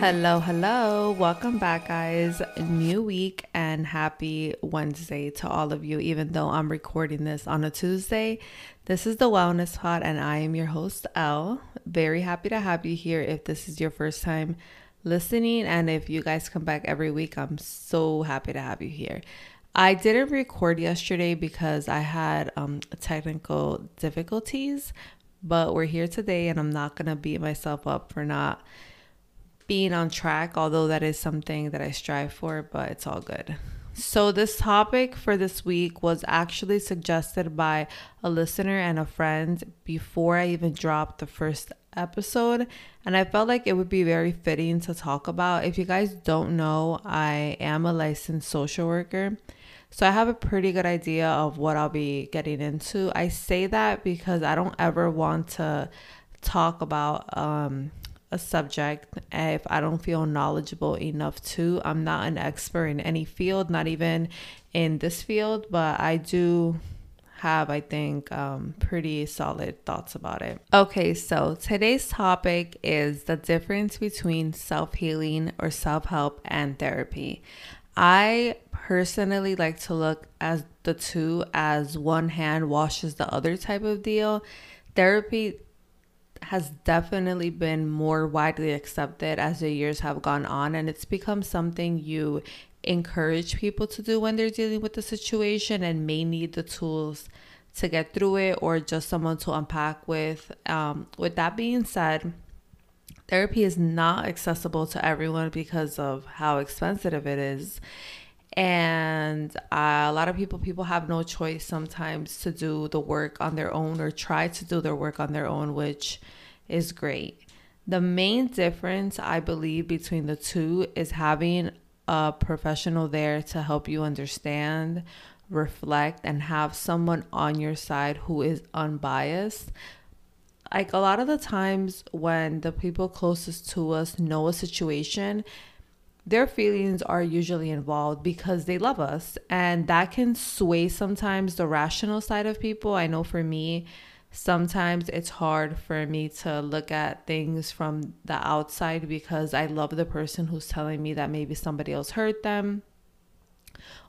Hello, welcome back guys. New week and happy Wednesday to all of you, even though I'm recording this on a Tuesday. This is the Wellness Pod and I am your host, Elle. Very happy to have you here if this is your first time listening, and if you guys come back every week, I'm so happy to have you here. I didn't record yesterday because I had technical difficulties, but we're here today and I'm not gonna beat myself up for not being on track, although that is something that I strive for, but it's all good. So this topic for this week was actually suggested by a listener and a friend before I even dropped the first episode, and I felt like it would be very fitting to talk about. If you guys don't know, I am a licensed social worker, so I have a pretty good idea of what I'll be getting into. I say that because I don't ever want to talk about a subject if I don't feel knowledgeable enough to. I'm not an expert in any field, not even in this field, but I do have, I think, pretty solid thoughts about it. Okay, so today's topic is the difference between self-healing or self-help and therapy. I personally like to look at the two as one hand washes the other type of deal. Therapy has definitely been more widely accepted as the years have gone on, and it's become something you encourage people to do when they're dealing with the situation and may need the tools to get through it or just someone to unpack with. With that being said, therapy is not accessible to everyone because of how expensive it is. And a lot of people have no choice sometimes to do the work on their own or try to do their work on their own, which is great. The main difference, I believe, between the two is having a professional there to help you understand, reflect, and have someone on your side who is unbiased. Like, a lot of the times when the people closest to us know a situation, their feelings are usually involved because they love us, and that can sway sometimes the rational side of people. I know for me, sometimes it's hard for me to look at things from the outside because I love the person who's telling me that maybe somebody else hurt them,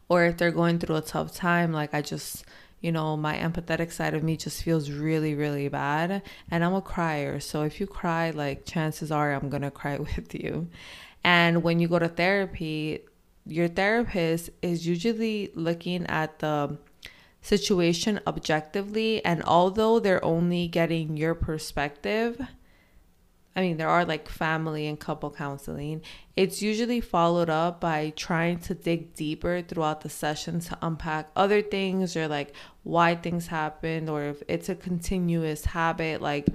or if they're going through a tough time, like I just, you know, my empathetic side of me just feels really, really bad, and I'm a crier. So if you cry, like, chances are I'm gonna cry with you. And when you go to therapy, your therapist is usually looking at the situation objectively. And although they're only getting your perspective, I mean, there are like family and couple counseling, it's usually followed up by trying to dig deeper throughout the session to unpack other things, or like why things happened, or if it's a continuous habit, like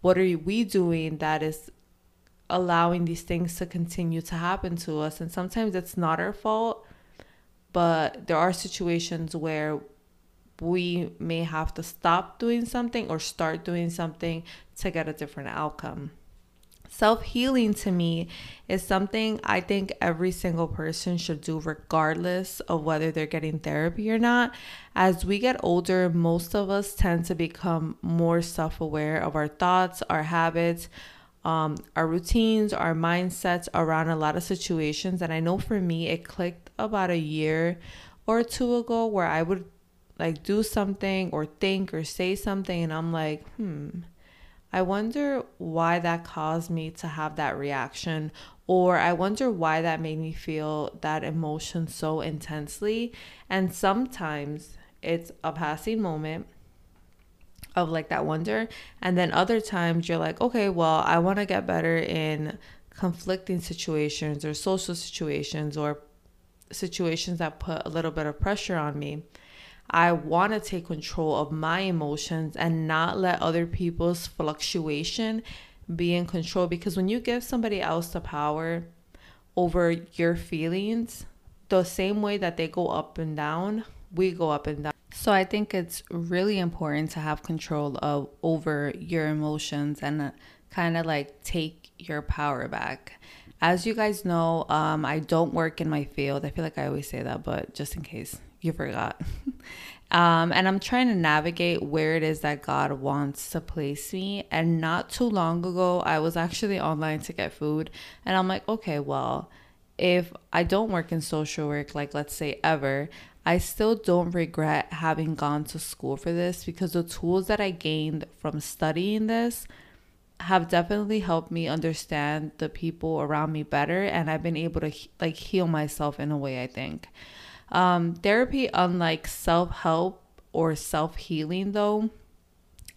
what are we doing that is allowing these things to continue to happen to us. And sometimes it's not our fault, but there are situations where we may have to stop doing something or start doing something to get a different outcome. Self-healing to me is something I think every single person should do regardless of whether they're getting therapy or not. As we get older, most of us tend to become more self-aware of our thoughts, our habits, our routines, our mindsets around a lot of situations. And I know for me, it clicked about a year or two ago where I would like do something or think or say something, and I'm like, I wonder why that caused me to have that reaction, or I wonder why that made me feel that emotion so intensely. And sometimes it's a passing moment of like that wonder, and then other times you're like, okay, well, I want to get better in conflicting situations or social situations or situations that put a little bit of pressure on me. I want to take control of my emotions and not let other people's fluctuation be in control, because when you give somebody else the power over your feelings, the same way that they go up and down, we go up and down. So I think it's really important to have control over your emotions and kind of like take your power back. As you guys know, I don't work in my field. I feel like I always say that, but just in case you forgot. And I'm trying to navigate where it is that God wants to place me. And not too long ago, I was actually online to get food. And I'm like, okay, well, if I don't work in social work, like let's say ever, I still don't regret having gone to school for this, because the tools that I gained from studying this have definitely helped me understand the people around me better. And I've been able to like heal myself in a way, I think. Therapy, unlike self-help or self-healing though,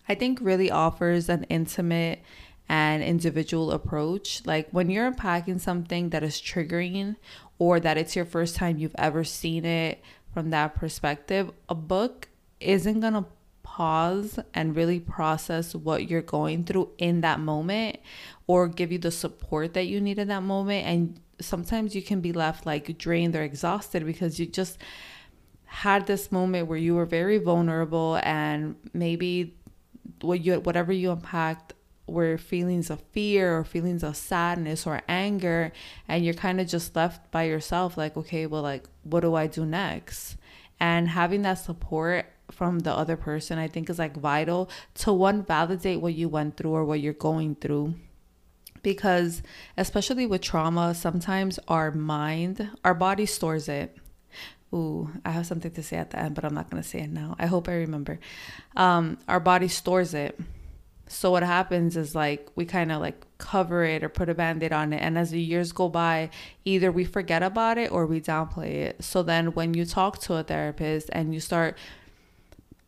I think really offers an intimate and individual approach. Like when you're unpacking something that is triggering or that it's your first time you've ever seen it from that perspective, a book isn't going to pause and really process what you're going through in that moment or give you the support that you need in that moment. And sometimes you can be left like drained or exhausted because you just had this moment where you were very vulnerable, and maybe whatever you unpacked were feelings of fear or feelings of sadness or anger, and you're kind of just left by yourself like, okay, well, like, what do I do next? And having that support from the other person, I think, is like vital to one, validate what you went through or what you're going through. Because especially with trauma, sometimes our body stores it. Ooh, I have something to say at the end, but I'm not going to say it now. I hope I remember. Our body stores it. So what happens is like we kind of like cover it or put a band-aid on it. And as the years go by, either we forget about it or we downplay it. So then when you talk to a therapist and you start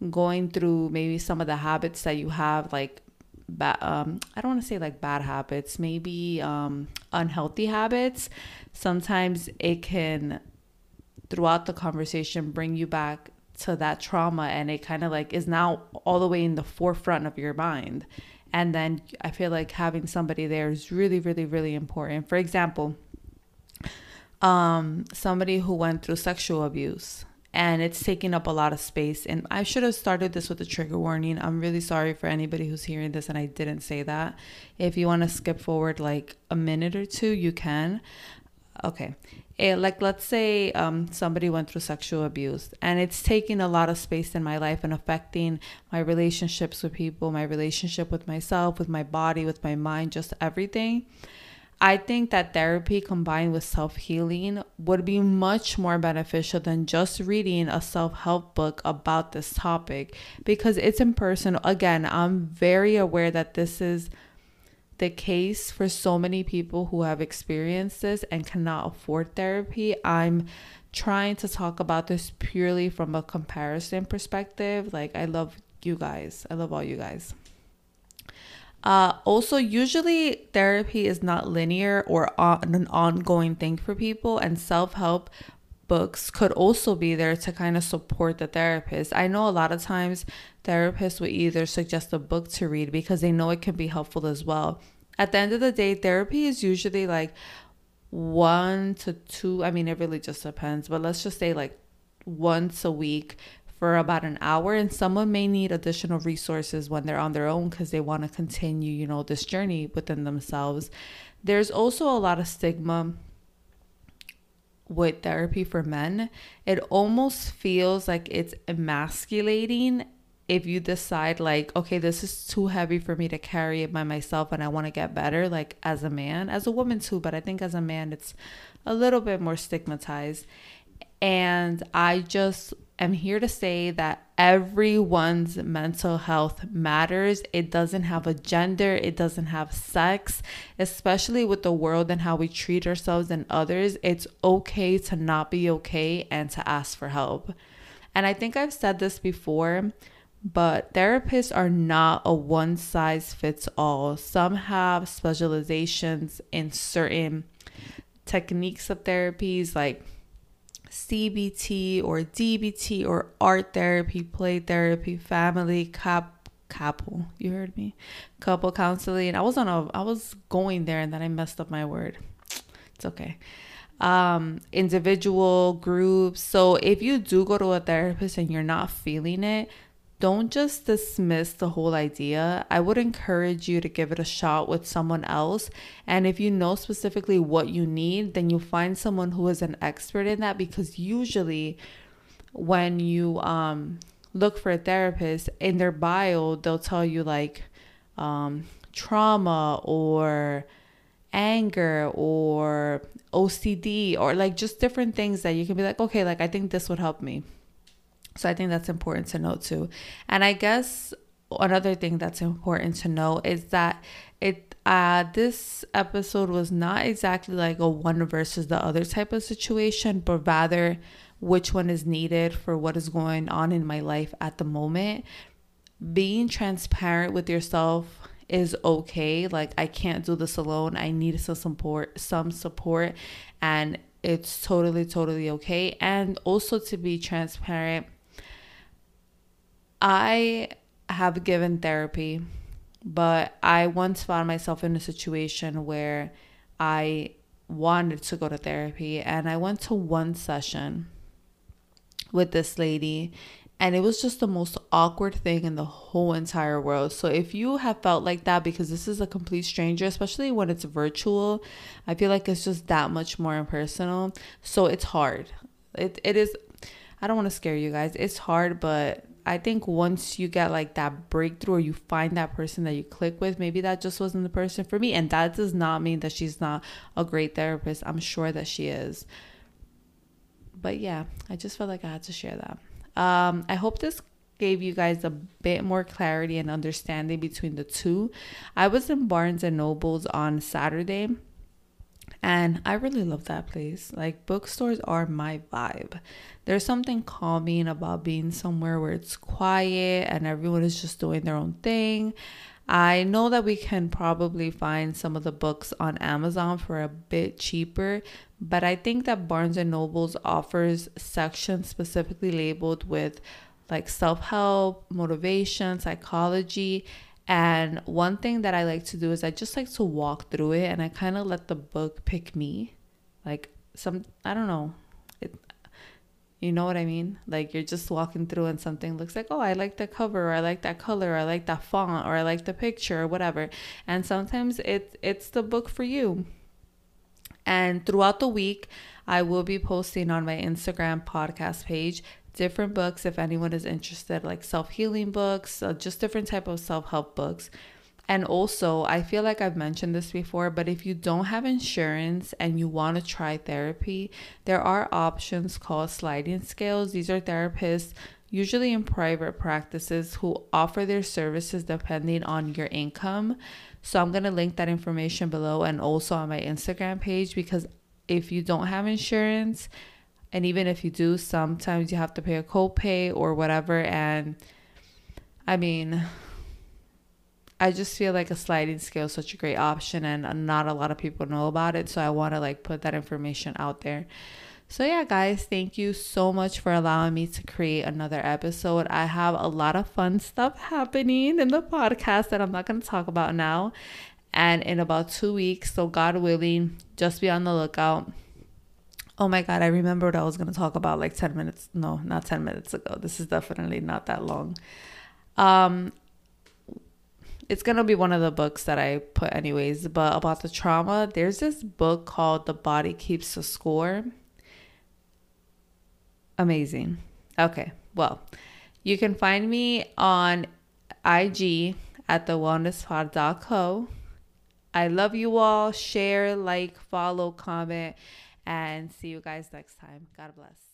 going through maybe some of the habits that you have, like I don't want to say like bad habits, maybe unhealthy habits, sometimes it can throughout the conversation bring you back to that trauma, and it kind of like is now all the way in the forefront of your mind. And then I feel like having somebody there is really, really, really important. For example, somebody who went through sexual abuse, and it's taking up a lot of space. And I should have started this with a trigger warning. I'm really sorry for anybody who's hearing this and I didn't say that. If you want to skip forward like a minute or two, you can. Okay. Like let's say somebody went through sexual abuse, and it's taking a lot of space in my life and affecting my relationships with people, my relationship with myself, with my body, with my mind, just everything. I think that therapy combined with self-healing would be much more beneficial than just reading a self-help book about this topic, because it's impersonal. Again, I'm very aware that this is the case for so many people who have experienced this and cannot afford therapy. I'm trying to talk about this purely from a comparison perspective. Like, I love you guys. I love all you guys. Also, usually therapy is not linear or an ongoing thing for people, and self-help books could also be there to kind of support the therapist. I know a lot of times therapists would either suggest a book to read because they know it can be helpful as well. At the end of the day, therapy is usually like 1 to 2. I mean, it really just depends, but let's just say like once a week for about an hour, and someone may need additional resources when they're on their own because they want to continue, you know, this journey within themselves. There's also a lot of stigma with therapy for men. It almost feels like it's emasculating if you decide like, okay, this is too heavy for me to carry it by myself and I want to get better, like as a man, as a woman too, but I think as a man it's a little bit more stigmatized. And I just am here to say that everyone's mental health matters. It doesn't have a gender. It doesn't have sex, especially with the world and how we treat ourselves and others. It's okay to not be okay and to ask for help. And I think I've said this before, but therapists are not a one-size-fits-all. Some have specializations in certain techniques of therapies, like CBT or DBT or art therapy, play therapy, family, couple. You heard me. Couple counseling. I was going there and then I messed up my word. It's okay. Individual groups. So if you do go to a therapist and you're not feeling it, don't just dismiss the whole idea. I would encourage you to give it a shot with someone else. And if you know specifically what you need, then you'll find someone who is an expert in that, because usually when you look for a therapist, in their bio, they'll tell you like trauma or anger or OCD or like just different things that you can be like, okay, like I think this would help me. So I think that's important to know too. And I guess another thing that's important to know is that this episode was not exactly like a one versus the other type of situation, but rather which one is needed for what is going on in my life at the moment. Being transparent with yourself is okay. Like, I can't do this alone. I need some support, and it's totally okay. And also, to be transparent, I have given therapy, but I once found myself in a situation where I wanted to go to therapy, and I went to one session with this lady, and it was just the most awkward thing in the whole entire world. So if you have felt like that, because this is a complete stranger, especially when it's virtual, I feel like it's just that much more impersonal. So it's hard. It is, I don't want to scare you guys. It's hard, but I think once you get like that breakthrough, or you find that person that you click with, maybe that just wasn't the person for me. And that does not mean that she's not a great therapist. I'm sure that she is. But yeah, I just felt like I had to share that. I hope this gave you guys a bit more clarity and understanding between the two. I was in Barnes and Noble on Saturday, and I really love that place. Like, bookstores are my vibe. There's something calming about being somewhere where it's quiet and everyone is just doing their own thing. I know that we can probably find some of the books on Amazon for a bit cheaper, but I think that Barnes and Noble offers sections specifically labeled with like self-help, motivation, psychology. And one thing that I like to do is I just like to walk through it, and I kind of let the book pick me. Like, I don't know. You know what I mean? Like, you're just walking through and something looks like, oh, I like the cover, or I like that color, or I like that font, or I like the picture, or whatever. And sometimes it's the book for you. And throughout the week, I will be posting on my Instagram podcast page different books if anyone is interested, like self-healing books, just different type of self-help books. And also, I feel like I've mentioned this before, but if you don't have insurance and you want to try therapy, there are options called sliding scales. These are therapists, usually in private practices, who offer their services depending on your income. So I'm going to link that information below and also on my Instagram page, because if you don't have insurance, and even if you do, sometimes you have to pay a copay or whatever. And I mean, I just feel like a sliding scale is such a great option, and not a lot of people know about it. So I want to like put that information out there. So yeah, guys, thank you so much for allowing me to create another episode. I have a lot of fun stuff happening in the podcast that I'm not going to talk about now, and in about 2 weeks. So God willing, just be on the lookout. Oh my God, I remember what I was going to talk about like 10 minutes. No, not 10 minutes ago. This is definitely not that long. It's going to be one of the books that I put anyways, but about the trauma, there's this book called The Body Keeps the Score. Amazing. Okay, well, you can find me on IG at thewellnesspod.co. I love you all. Share, like, follow, comment. And see you guys next time. God bless.